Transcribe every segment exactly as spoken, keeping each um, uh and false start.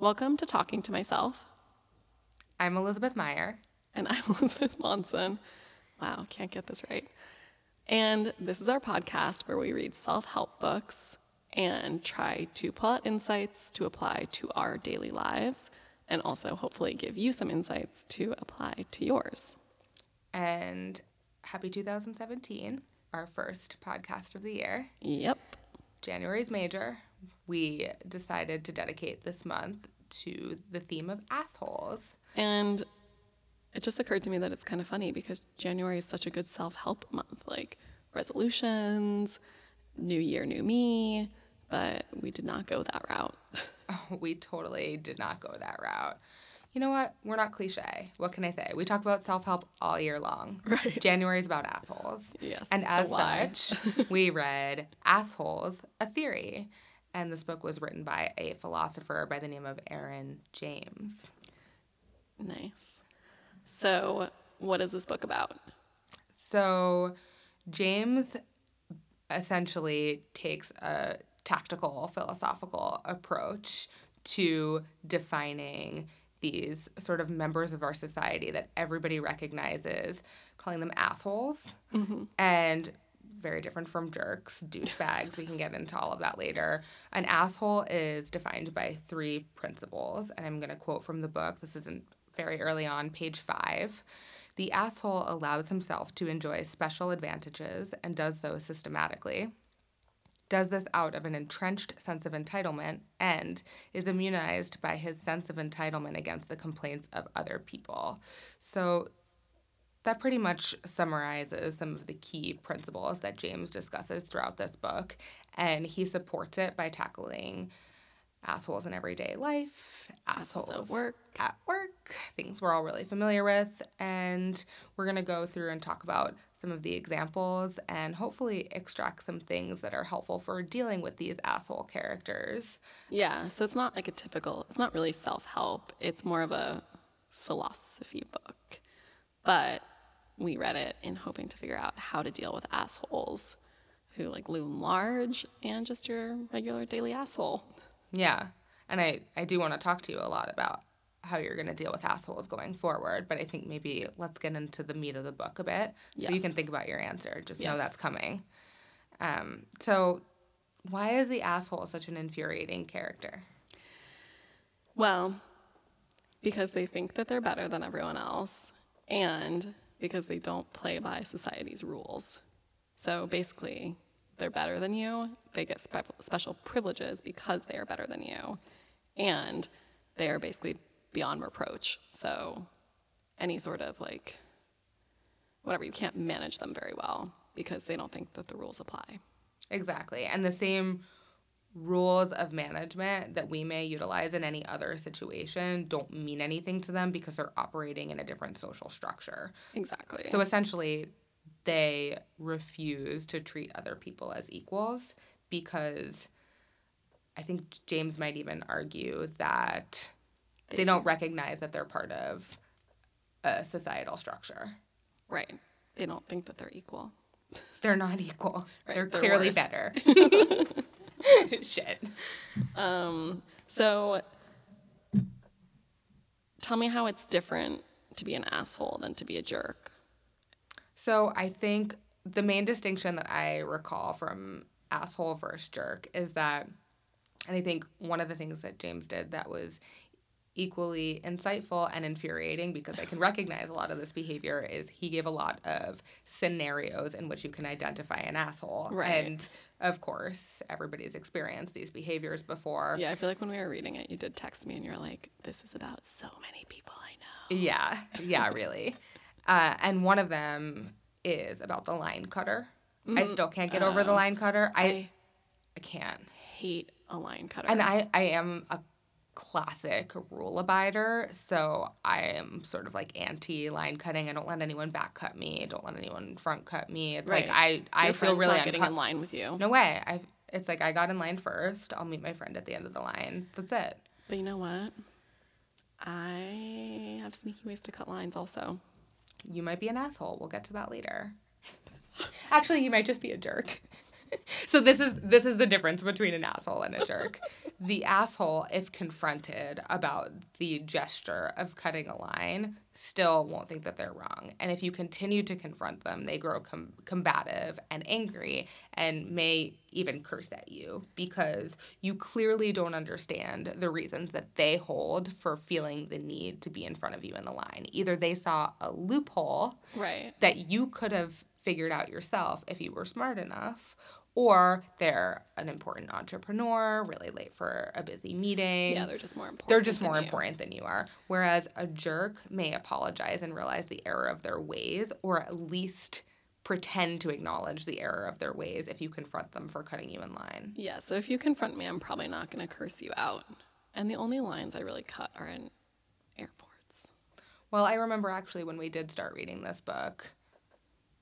Welcome to Talking to Myself. I'm Elizabeth Meyer. And I'm Elizabeth Monson. Wow, can't get this right. And this is our podcast where we read self-help books and try to pull out insights to apply to our daily lives and also hopefully give you some insights to apply to yours. And happy two thousand seventeen, our first podcast of the year. Yep. January's major. We decided to dedicate this month to the theme of assholes. And it just occurred to me that it's kind of funny because January is such a good self-help month, like resolutions, new year, new me, but we did not go that route. Oh, we totally did not go that route. You know what? We're not cliche. What can I say? We talk about self-help all year long. Right. January is about assholes. Yes. And so as why? such, we read Assholes, A Theory. And this book was written by a philosopher by the name of Aaron James. Nice. So what is this book about? So James essentially takes a tactical philosophical approach to defining these sort of members of our society that everybody recognizes, calling them assholes, mm-hmm. and very different from jerks, douchebags. We can get into all of that later. An asshole is defined by three principles, and I'm going to quote from the book. This isn't very early on, page five. The asshole allows himself to enjoy special advantages and does so systematically, does this out of an entrenched sense of entitlement, and is immunized by his sense of entitlement against the complaints of other people. So that pretty much summarizes some of the key principles that James discusses throughout this book, and he supports it by tackling assholes in everyday life, assholes, assholes at work, at work, things we're all really familiar with, and we're going to go through and talk about some of the examples and hopefully extract some things that are helpful for dealing with these asshole characters. Yeah, so it's not like a typical, it's not really self-help. It's more of a philosophy book, but we read it in hoping to figure out how to deal with assholes who like loom large and just your regular daily asshole. Yeah, and I, I do want to talk to you a lot about how you're going to deal with assholes going forward, but I think maybe let's get into the meat of the book a bit so yes. you can think about your answer. Just yes. know that's coming. Um, so why is the asshole such an infuriating character? Well, because they think that they're better than everyone else and because they don't play by society's rules. So basically, they're better than you. They get spe- special privileges because they are better than you. And they are basically beyond reproach. So any sort of like whatever, you can't manage them very well because they don't think that the rules apply. Exactly. And the same rules of management that we may utilize in any other situation don't mean anything to them because they're operating in a different social structure. Exactly. So essentially, they refuse to treat other people as equals because I think James might even argue that they, they don't recognize that they're part of a societal structure. Right. They don't think that they're equal. They're not equal. Right. They're, they're clearly worse. better. Shit. Um, so tell me how it's different to be an asshole than to be a jerk. So I think the main distinction that I recall from asshole versus jerk is that, and I think one of the things that James did that was equally insightful and infuriating, because I can recognize a lot of this behavior, is he gave a lot of scenarios in which you can identify an asshole. Right. And, of course, everybody's experienced these behaviors before. Yeah, I feel like when we were reading it, you did text me and you're like, this is about so many people I know. Yeah, yeah, really. Uh, and one of them is about the line cutter. Mm, I still can't get uh, over the line cutter. I, I I can't. Hate a line cutter. And I, I am a classic rule abider, so I am sort of like anti-line cutting. I don't let anyone back cut me. I don't let anyone front cut me. It's right. like I, I Your feel really not unco- getting in line with you. No way. I. It's like I got in line first. I'll meet my friend at the end of the line. That's it. But you know what? I have sneaky ways to cut lines also. You might be an asshole. We'll get to that later. Actually, you might just be a jerk. So this is this is the difference between an asshole and a jerk. The asshole, if confronted about the gesture of cutting a line, still won't think that they're wrong. And if you continue to confront them, they grow com- combative and angry and may even curse at you because you clearly don't understand the reasons that they hold for feeling the need to be in front of you in the line. Either they saw a loophole right. that you could have figured out yourself if you were smart enough, or they're an important entrepreneur, really late for a busy meeting. Yeah, they're just more important. They're just more important than you are. Whereas a jerk may apologize and realize the error of their ways, or at least pretend to acknowledge the error of their ways if you confront them for cutting you in line. Yeah, so if you confront me, I'm probably not going to curse you out. And the only lines I really cut are in airports. Well, I remember actually when we did start reading this book,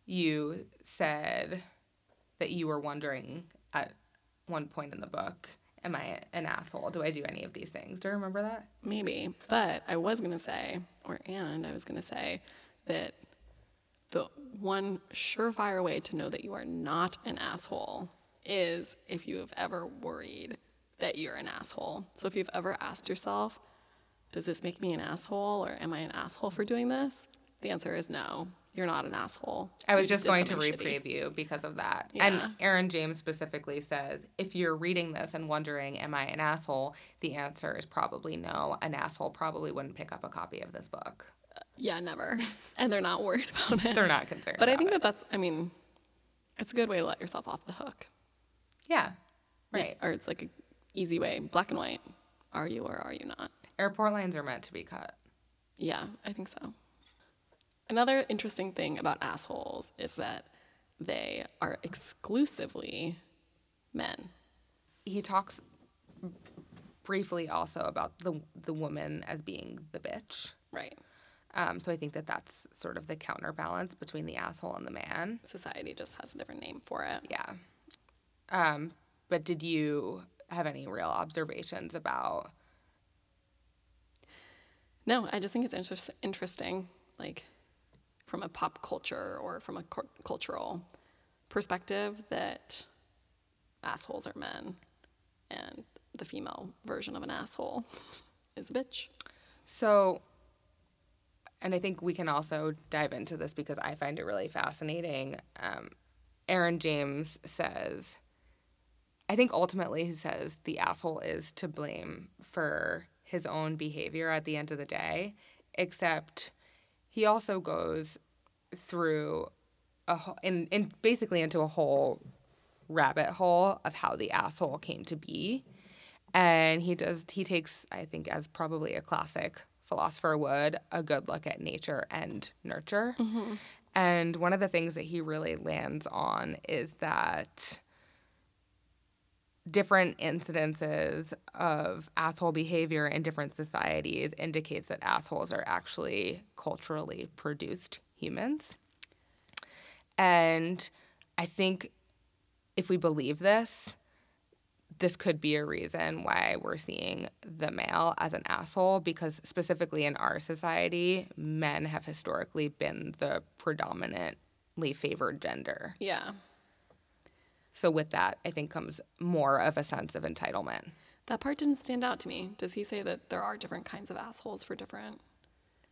you said that you were wondering at one point in the book, am I an asshole? Do I do any of these things? Do you remember that? Maybe. But I was going to say, or and I was going to say, that the one surefire way to know that you are not an asshole is if you have ever worried that you're an asshole. So if you've ever asked yourself, does this make me an asshole, or am I an asshole for doing this? The answer is no. You're not an asshole. I was you just, just going to re-preview because of that. Yeah. And Aaron James specifically says, if you're reading this and wondering, am I an asshole? The answer is probably no. An asshole probably wouldn't pick up a copy of this book. Uh, yeah, never. And they're not worried about it. They're not concerned But about I think it. that that's, I mean, it's a good way to let yourself off the hook. Yeah, right. Yeah, or it's like an easy way, black and white. Are you or are you not? Airport lines are meant to be cut. Yeah, I think so. Another interesting thing about assholes is that they are exclusively men. He talks briefly also about the the woman as being the bitch. Right. Um, so I think that that's sort of the counterbalance between the asshole and the man. Society just has a different name for it. Yeah. Um, but did you have any real observations about... No, I just think it's inter- interesting, like... from a pop culture or from a cor- cultural perspective that assholes are men and the female version of an asshole is a bitch. So, and I think we can also dive into this because I find it really fascinating. Um, Aaron James says, I think ultimately he says the asshole is to blame for his own behavior at the end of the day, except... He also goes through a ho- in, in basically into a whole rabbit hole of how the asshole came to be, and he does he takes I think as probably a classic philosopher would a good look at nature and nurture, mm-hmm. and one of the things that he really lands on is that different incidences of asshole behavior in different societies indicates that assholes are actually culturally produced humans. And I think if we believe this, this could be a reason why we're seeing the male as an asshole, because specifically in our society, men have historically been the predominantly favored gender. Yeah. So with that, I think comes more of a sense of entitlement. That part didn't stand out to me. Does he say that there are different kinds of assholes for different?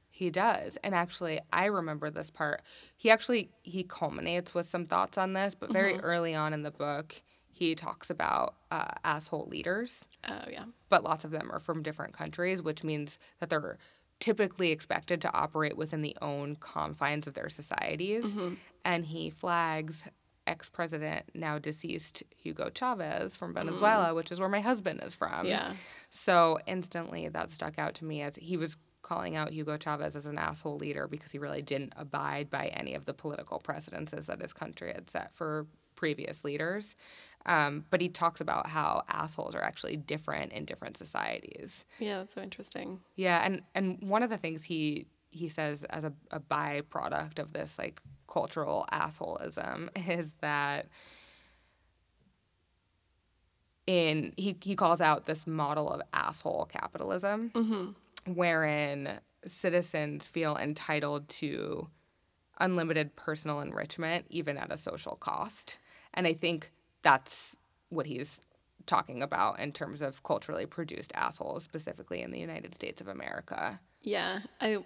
He does. And actually, I remember this part. He actually, he culminates with some thoughts on this, but very mm-hmm. early on in the book, he talks about uh, asshole leaders. Oh, yeah. But lots of them are from different countries, which means that they're typically expected to operate within the own confines of their societies. Mm-hmm. And he flags... ex-president, now deceased Hugo Chavez from Venezuela, mm. which is where my husband is from. Yeah. So instantly that stuck out to me as he was calling out Hugo Chavez as an asshole leader because he really didn't abide by any of the political precedents that his country had set for previous leaders. Um, but he talks about how assholes are actually different in different societies. Yeah, that's so interesting. Yeah, and, and one of the things he he says as a, a byproduct of this, like, cultural assholism is that in he, he calls out this model of asshole capitalism, mm-hmm. wherein citizens feel entitled to unlimited personal enrichment even at a social cost. And I think that's what he's talking about in terms of culturally produced assholes, specifically in the United States of America. Yeah. I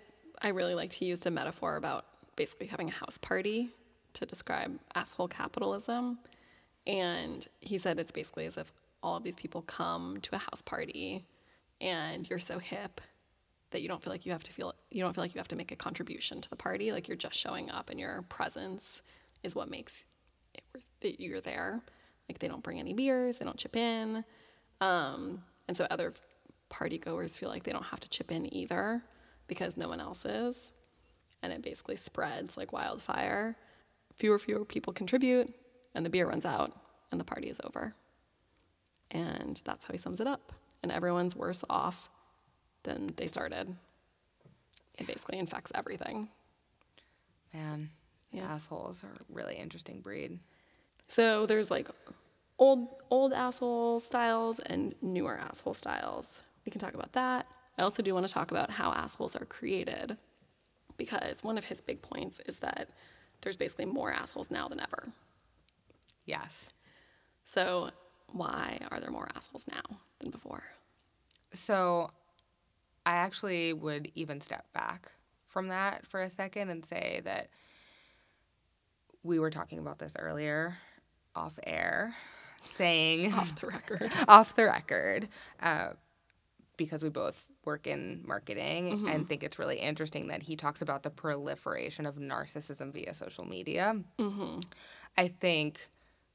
I really liked he used a metaphor about basically having a house party to describe asshole capitalism. And he said it's basically as if all of these people come to a house party and you're so hip that you don't feel like you have to feel you don't feel like you have to make a contribution to the party. Like, you're just showing up and your presence is what makes it worth that you're there. Like, they don't bring any beers, they don't chip in. Um, and so other party goers feel like they don't have to chip in either because no one else is. And it basically spreads like wildfire. Fewer, fewer people contribute, and the beer runs out, and the party is over. And that's how he sums it up. And everyone's worse off than they started. It basically infects everything. Man, yeah. Assholes are a really interesting breed. So there's like old old asshole styles and newer asshole styles. We can talk about that. I also do want to talk about how assholes are created, because one of his big points is that there's basically more assholes now than ever. Yes. So why are there more assholes now than before? So I actually would even step back from that for a second and say that we were talking about this earlier off air, saying... off the record. off the record. Uh, because we both work in marketing mm-hmm. and think it's really interesting that he talks about the proliferation of narcissism via social media. Mm-hmm. I think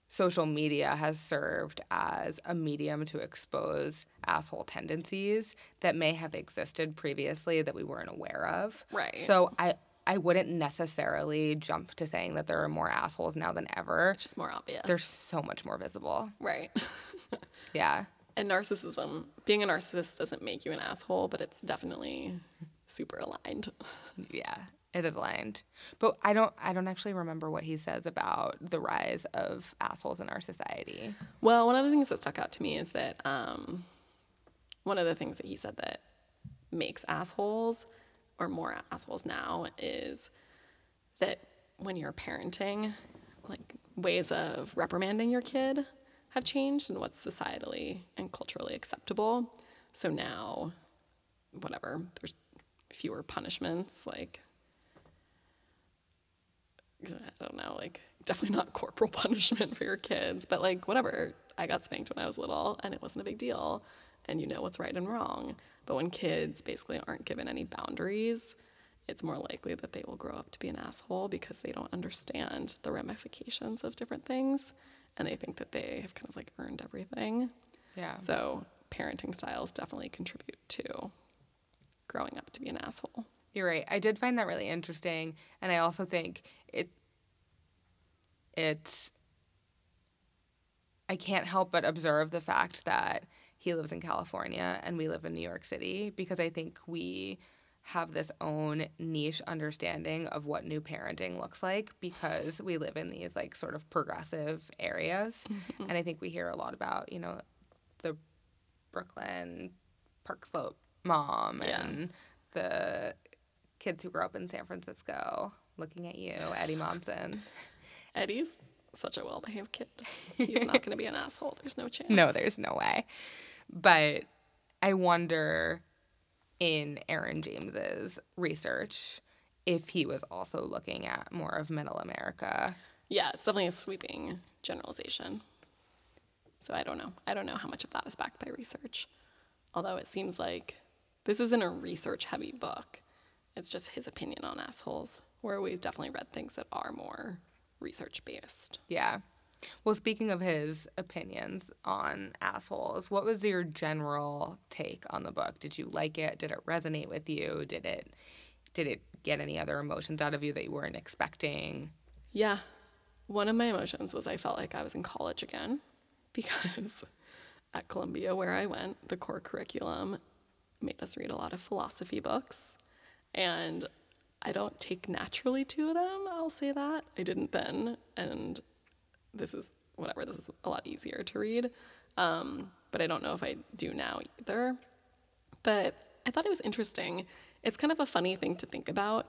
social media has served as a medium to expose asshole tendencies that may have existed previously that we weren't aware of. Right. So I... I wouldn't necessarily jump to saying that there are more assholes now than ever. It's just more obvious. They're so much more visible. Right. Yeah. And narcissism. Being a narcissist doesn't make you an asshole, but it's definitely super aligned. Yeah, it is aligned. But I don't I don't actually remember what he says about the rise of assholes in our society. Well, one of the things that stuck out to me is that um, one of the things that he said that makes assholes or more assholes now is that when you're parenting, like, ways of reprimanding your kid have changed and what's societally and culturally acceptable. So now, whatever, there's fewer punishments, like, I don't know, like, definitely not corporal punishment for your kids, but, like, whatever. I got spanked when I was little and it wasn't a big deal, and you know what's right and wrong. But when kids basically aren't given any boundaries, it's more likely that they will grow up to be an asshole because they don't understand the ramifications of different things, and they think that they have kind of like earned everything. Yeah. So parenting styles definitely contribute to growing up to be an asshole. You're right. I did find that really interesting, and I also think it it's I can't help but observe the fact that he lives in California and we live in New York City, because I think we have this own niche understanding of what new parenting looks like because we live in these like sort of progressive areas. Mm-hmm. And I think we hear a lot about, you know, the Brooklyn Park Slope mom yeah. and the kids who grew up in San Francisco. Looking at you, Eddie Momsen. Eddie's such a well-behaved kid. He's not going to be an asshole. There's no chance. No, there's no way. But I wonder, in Aaron James's research, if he was also looking at more of middle America. Yeah, it's definitely a sweeping generalization. So I don't know. I don't know how much of that is backed by research. Although it seems like this isn't a research-heavy book. It's just his opinion on assholes, where we've definitely read things that are more research-based. Yeah. Well, speaking of his opinions on assholes, what was your general take on the book? Did you like it? Did it resonate with you? Did it did it get any other emotions out of you that you weren't expecting? Yeah. One of my emotions was I felt like I was in college again, because at Columbia, where I went, the core curriculum made us read a lot of philosophy books, and I don't take naturally to them, I'll say that. I didn't then, and... This is, whatever, this is a lot easier to read. Um, but I don't know if I do now either. But I thought it was interesting. It's kind of a funny thing to think about.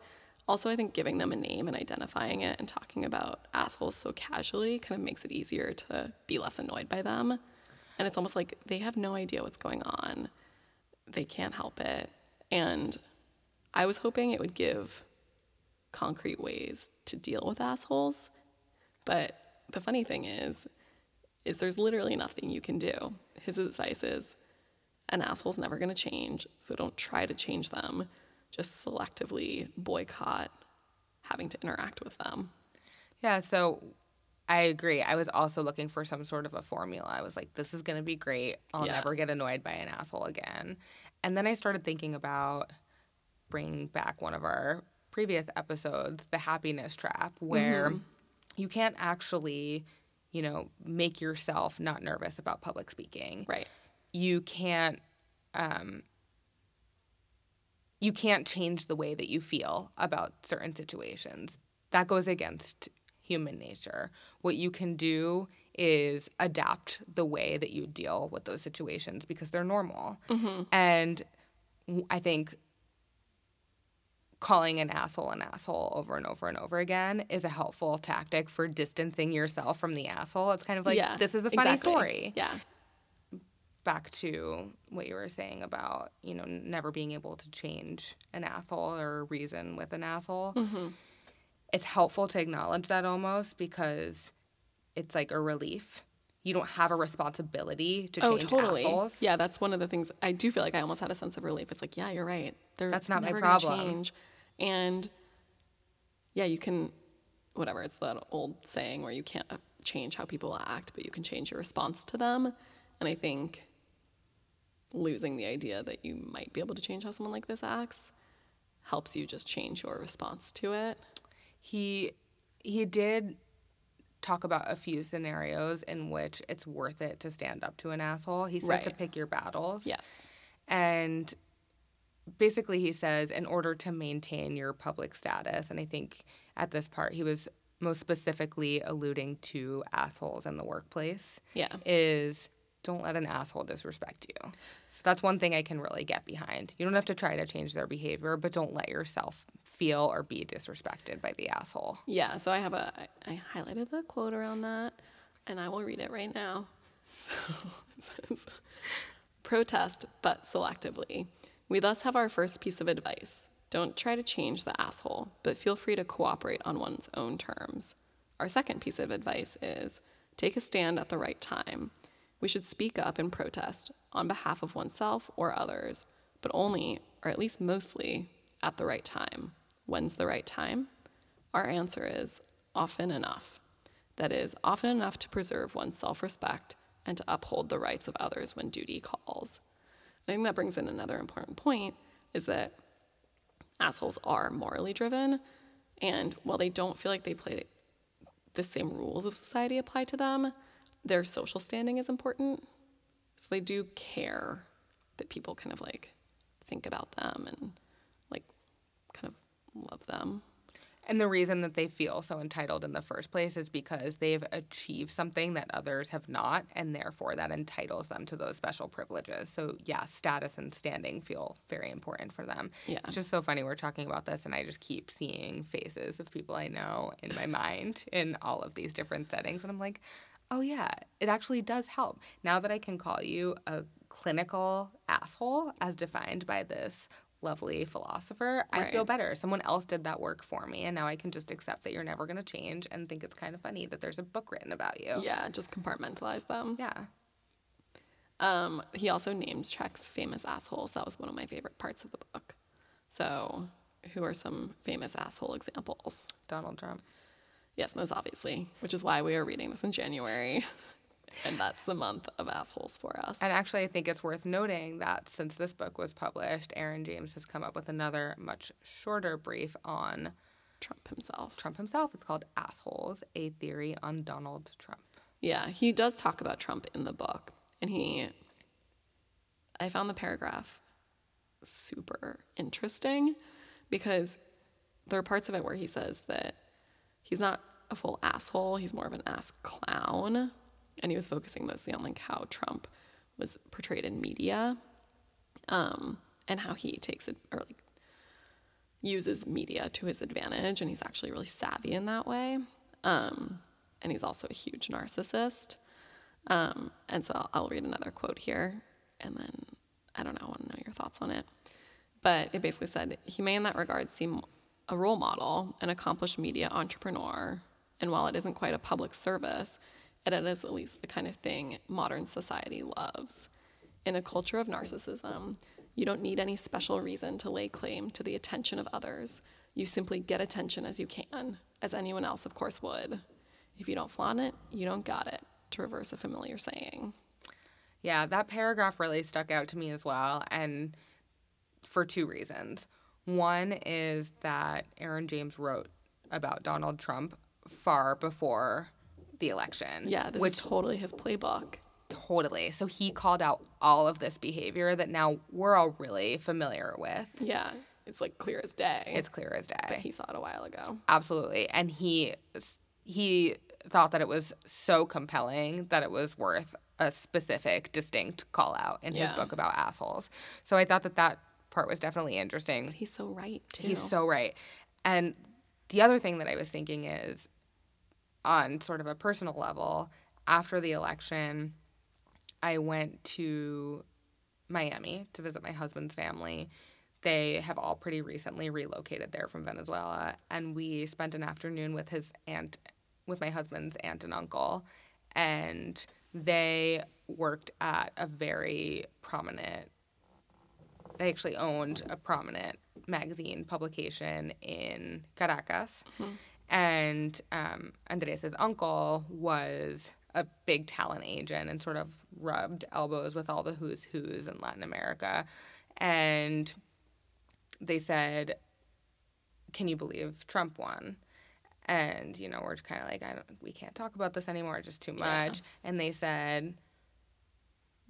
Also, I think giving them a name and identifying it and talking about assholes so casually kind of makes it easier to be less annoyed by them. And it's almost like they have no idea what's going on. They can't help it. And I was hoping it would give concrete ways to deal with assholes. But the funny thing is, is there's literally nothing you can do. His advice is, an asshole's never going to change, so don't try to change them. Just selectively boycott having to interact with them. Yeah, so I agree. I was also looking for some sort of a formula. I was like, this is going to be great. I'll yeah. never get annoyed by an asshole again. And then I started thinking about bringing back one of our previous episodes, The Happiness Trap, where mm-hmm. you can't actually, you know, make yourself not nervous about public speaking. Right. You can't um, you can't change the way that you feel about certain situations. That goes against human nature. What you can do is adapt the way that you deal with those situations because they're normal. Mm-hmm. And I think calling an asshole an asshole over and over and over again is a helpful tactic for distancing yourself from the asshole. It's kind of like, yeah, this is a funny exactly. story. Yeah. Back to what you were saying about, you know, never being able to change an asshole or reason with an asshole. Mm-hmm. It's helpful to acknowledge that almost because it's like a relief. You don't have a responsibility to change oh, totally. assholes. Yeah, that's one of the things. I do feel like I almost had a sense of relief. It's like, yeah, you're right. They're that's not never my problem. Change. And yeah, you can, whatever, it's that old saying where you can't change how people act, but you can change your response to them. And I think losing the idea that you might be able to change how someone like this acts helps you just change your response to it. He he did talk about a few scenarios in which it's worth it to stand up to an asshole. He says right. to pick your battles. Yes. And basically he says in order to maintain your public status, and I think at this part he was most specifically alluding to assholes in the workplace, yeah. is don't let an asshole disrespect you. So that's one thing I can really get behind. You don't have to try to change their behavior, but don't let yourself feel or be disrespected by the asshole. Yeah, so I have a, I highlighted the quote around that, and I will read it right now. So it says, protest, but selectively. We thus have our first piece of advice. Don't try to change the asshole, but feel free to cooperate on one's own terms. Our second piece of advice is take a stand at the right time. We should speak up and protest on behalf of oneself or others, but only, or at least mostly, at the right time. When's the right time? Our answer is often enough. That is, often enough to preserve one's self-respect and to uphold the rights of others when duty calls. I think that brings in another important point, is that assholes are morally driven, and while they don't feel like they play the same rules of society apply to them, their social standing is important. So they do care that people kind of like think about them and like kind of love them. And the reason that they feel so entitled in the first place is because they've achieved something that others have not, and therefore that entitles them to those special privileges. So yeah, status and standing feel very important for them. Yeah. It's just so funny we're talking about this, and I just keep seeing faces of people I know in my mind in all of these different settings, and I'm like, oh, yeah, it actually does help. Now that I can call you a clinical asshole, as defined by this lovely philosopher, right. I feel better. Someone else did that work for me, and now I can just accept that you're never going to change and think it's kind of funny that there's a book written about you. Yeah, just compartmentalize them. Yeah. Um, he also names checks famous assholes. That was one of my favorite parts of the book. So who are some famous asshole examples? Donald Trump. Yes, most obviously, which is why we are reading this in January, and that's the month of assholes for us. And actually, I think it's worth noting that since this book was published, Aaron James has come up with another much shorter brief on Trump himself. Trump himself. It's called Assholes, A Theory on Donald Trump. Yeah, he does talk about Trump in the book, and he, I found the paragraph super interesting because there are parts of it where he says that he's not a full asshole. He's more of an ass clown. And he was focusing mostly on like how Trump was portrayed in media, um, and how he takes it, or like uses media to his advantage, and he's actually really savvy in that way. Um, and he's also a huge narcissist. Um, and so I'll, I'll read another quote here, and then, I don't know, I want to know your thoughts on it. But it basically said, he may in that regard seem a role model, an accomplished media entrepreneur, and while it isn't quite a public service, it is at least the kind of thing modern society loves. In a culture of narcissism, you don't need any special reason to lay claim to the attention of others. You simply get attention as you can, as anyone else, of course, would. If you don't flaunt it, you don't got it, to reverse a familiar saying. Yeah, that paragraph really stuck out to me as well, and for two reasons. One is that Aaron James wrote about Donald Trump far before the election. Yeah, this which, is totally his playbook. Totally. So he called out all of this behavior that now we're all really familiar with. Yeah, it's like clear as day. It's clear as day. But he saw it a while ago. Absolutely. And he he thought that it was so compelling that it was worth a specific, distinct call out in yeah. his book about assholes. So I thought that that part was definitely interesting. But he's so right, too. He's so right. And the other thing that I was thinking is, on sort of a personal level, after the election, I went to Miami to visit my husband's family. They have all pretty recently relocated there from Venezuela, and we spent an afternoon with his aunt, with my husband's aunt and uncle, and they worked at a very prominent, they actually owned a prominent magazine publication in Caracas. Mm-hmm. And um, Andres's uncle was a big talent agent and sort of rubbed elbows with all the who's who's in Latin America. And they said, can you believe Trump won? And, you know, we're kind of like, I don't, we can't talk about this anymore, just too much. Yeah. And they said,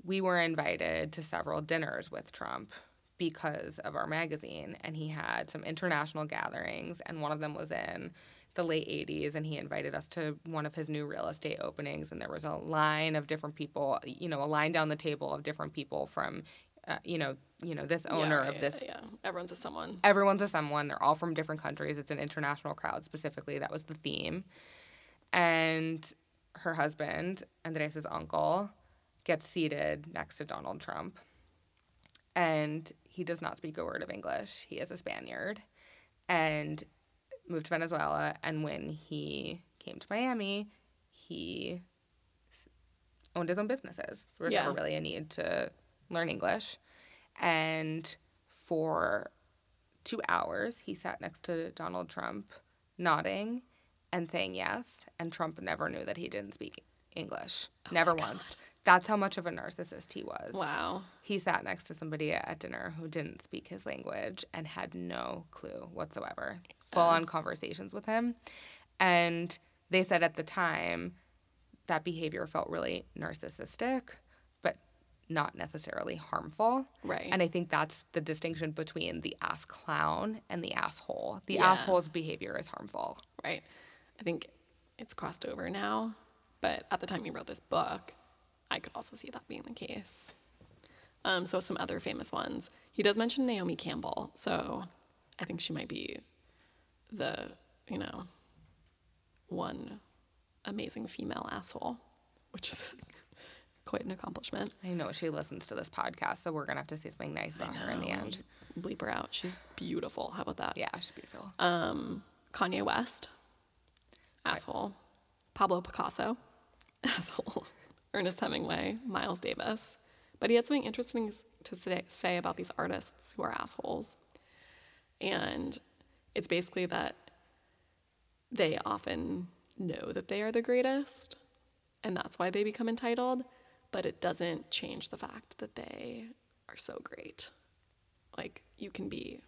we were invited to several dinners with Trump because of our magazine, and he had some international gatherings, and one of them was in the late eighties, and he invited us to one of his new real estate openings, and there was a line of different people, you know, a line down the table of different people from, uh, you know, you know, this owner yeah, of yeah, this. Yeah, everyone's a someone. Everyone's a someone. They're all from different countries. It's an international crowd specifically. That was the theme. And her husband, Andres's uncle, gets seated next to Donald Trump, and he does not speak a word of English. He is a Spaniard and moved to Venezuela. And when he came to Miami, he owned his own businesses. There was yeah. never really a need to learn English. And for two hours, he sat next to Donald Trump, nodding and saying yes. And Trump never knew that he didn't speak English. Oh never once. That's how much of a narcissist he was. Wow. He sat next to somebody at dinner who didn't speak his language and had no clue whatsoever. Full-on conversations with him. And they said at the time that behavior felt really narcissistic, but not necessarily harmful. Right. And I think that's the distinction between the ass clown and the asshole. The yeah. asshole's behavior is harmful. Right. I think it's crossed over now, but at the time you wrote this book, I could also see that being the case. Um, so some other famous ones. He does mention Naomi Campbell, so I think she might be the, you know, one amazing female asshole, which is quite an accomplishment. I know she listens to this podcast, so we're going to have to say something nice about her in the end. Just bleep her out. She's beautiful. How about that? Yeah, she's beautiful. Um, Kanye West. Asshole. Right. Pablo Picasso. Asshole. Ernest Hemingway, Miles Davis. But he had something interesting to say about these artists who are assholes. And it's basically that they often know that they are the greatest, and that's why they become entitled, but it doesn't change the fact that they are so great. Like, you can be,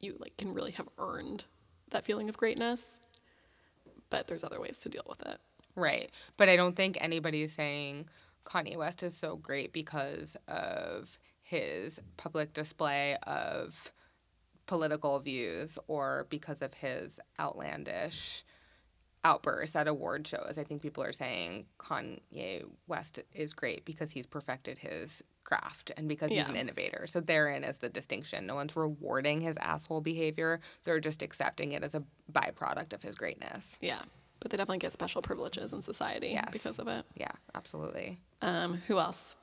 you like can really have earned that feeling of greatness, but there's other ways to deal with it. Right. But I don't think anybody is saying Kanye West is so great because of his public display of political views or because of his outlandish outbursts at award shows. I think people are saying Kanye West is great because he's perfected his craft and because he's yeah. an innovator. So therein is the distinction. No one's rewarding his asshole behavior. They're just accepting it as a byproduct of his greatness. Yeah. But they definitely get special privileges in society yes. because of it. Yeah, absolutely. Um, who else?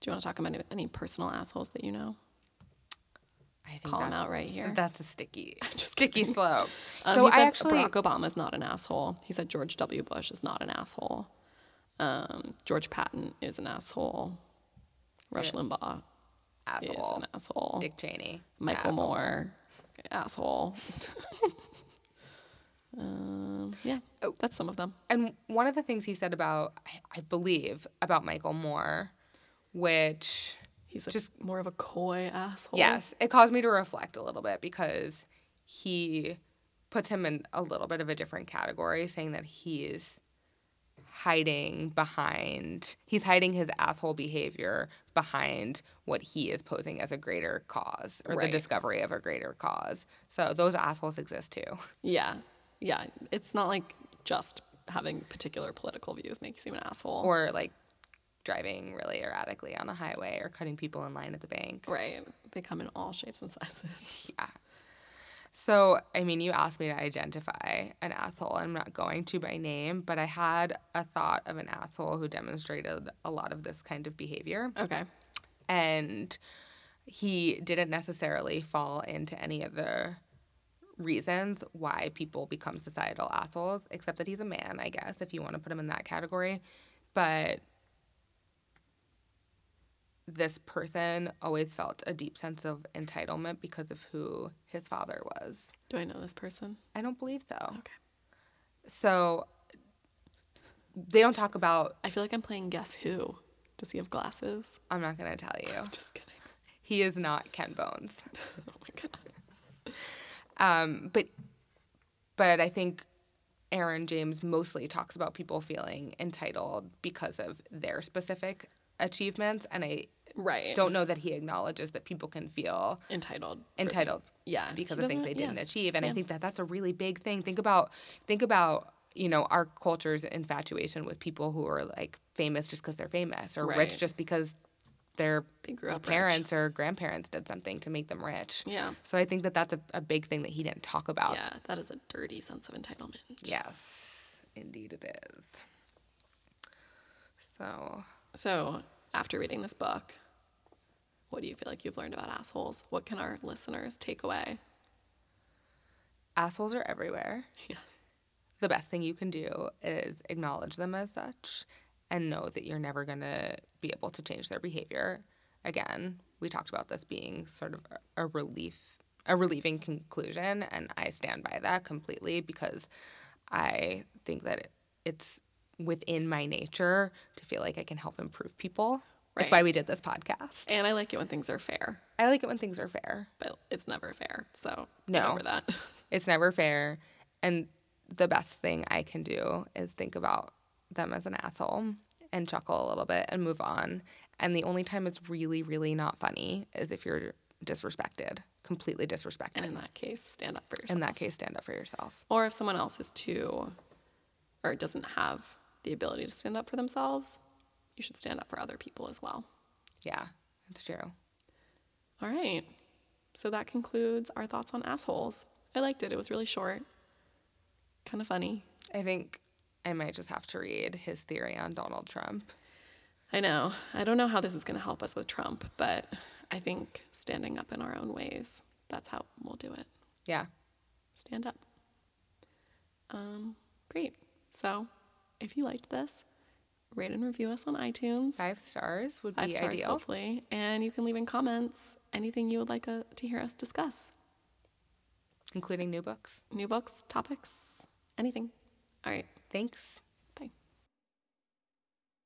Do you want to talk about any, any personal assholes that you know? I think Call them out right here. That's a sticky, sticky kidding. slope. Um, so I actually, Barack Obama is not an asshole. He said George W. Bush is not an asshole. Um, George Patton is an asshole. Rush yeah. Limbaugh asshole. is an asshole. Dick Cheney, Michael asshole. Moore, asshole. Um, yeah, oh. that's some of them. And one of the things he said about, I believe, about Michael Moore, which... He's like just more of a coy asshole. Yes. It caused me to reflect a little bit because he puts him in a little bit of a different category, saying that he's hiding behind... He's hiding his asshole behavior behind what he is posing as a greater cause or right. the discovery of a greater cause. So those assholes exist too. Yeah. Yeah, it's not like just having particular political views makes you an asshole. Or like driving really erratically on a highway or cutting people in line at the bank. Right. They come in all shapes and sizes. Yeah. So, I mean, you asked me to identify an asshole. I'm not going to by name, but I had a thought of an asshole who demonstrated a lot of this kind of behavior. Okay. And he didn't necessarily fall into any of the reasons why people become societal assholes, except that he's a man, I guess, if you want to put him in that category. But this person always felt a deep sense of entitlement because of who his father was. Do I know this person? I don't believe so. Okay. So they don't talk about... I feel like I'm playing Guess Who. Does he have glasses? I'm not going to tell you. Just kidding. He is not Ken Bones. Oh, my God. Um, but but I think Aaron James mostly talks about people feeling entitled because of their specific achievements, and I right. don't know that he acknowledges that people can feel entitled entitled yeah. because of things they didn't yeah. achieve, and yeah. I think that that's a really big thing. Think about think about you know, our culture's infatuation with people who are like famous just because they're famous, or right. rich just because Their parents rich. or grandparents did something to make them rich. Yeah. So I think that that's a, a big thing that he didn't talk about. Yeah, that is a dirty sense of entitlement. Yes, indeed it is. So. So after reading this book, what do you feel like you've learned about assholes? What can our listeners take away? Assholes are everywhere. Yes. The best thing you can do is acknowledge them as such. And know that you're never going to be able to change their behavior. Again, we talked about this being sort of a relief, a relieving conclusion, and I stand by that completely because I think that it's within my nature to feel like I can help improve people. Right. That's why we did this podcast. And I like it when things are fair. I like it when things are fair. But it's never fair, so no, remember that. It's never fair. And the best thing I can do is think about them as an asshole and chuckle a little bit and move on. And the only time it's really, really not funny is if you're disrespected, completely disrespected. And in that case, stand up for yourself. In that case, stand up for yourself. Or if someone else is too, or doesn't have the ability to stand up for themselves, you should stand up for other people as well. Yeah, that's true. All right. So that concludes our thoughts on assholes. I liked it. It was really short. Kind of funny. I think I might just have to read his theory on Donald Trump. I know. I don't know how this is going to help us with Trump, but I think standing up in our own ways, that's how we'll do it. Yeah. Stand up. Um, great. So if you liked this, rate and review us on iTunes. Five stars would be ideal. Five stars, hopefully. And you can leave in comments anything you would like uh, to hear us discuss. Including new books. New books, topics, anything. All right. Thanks.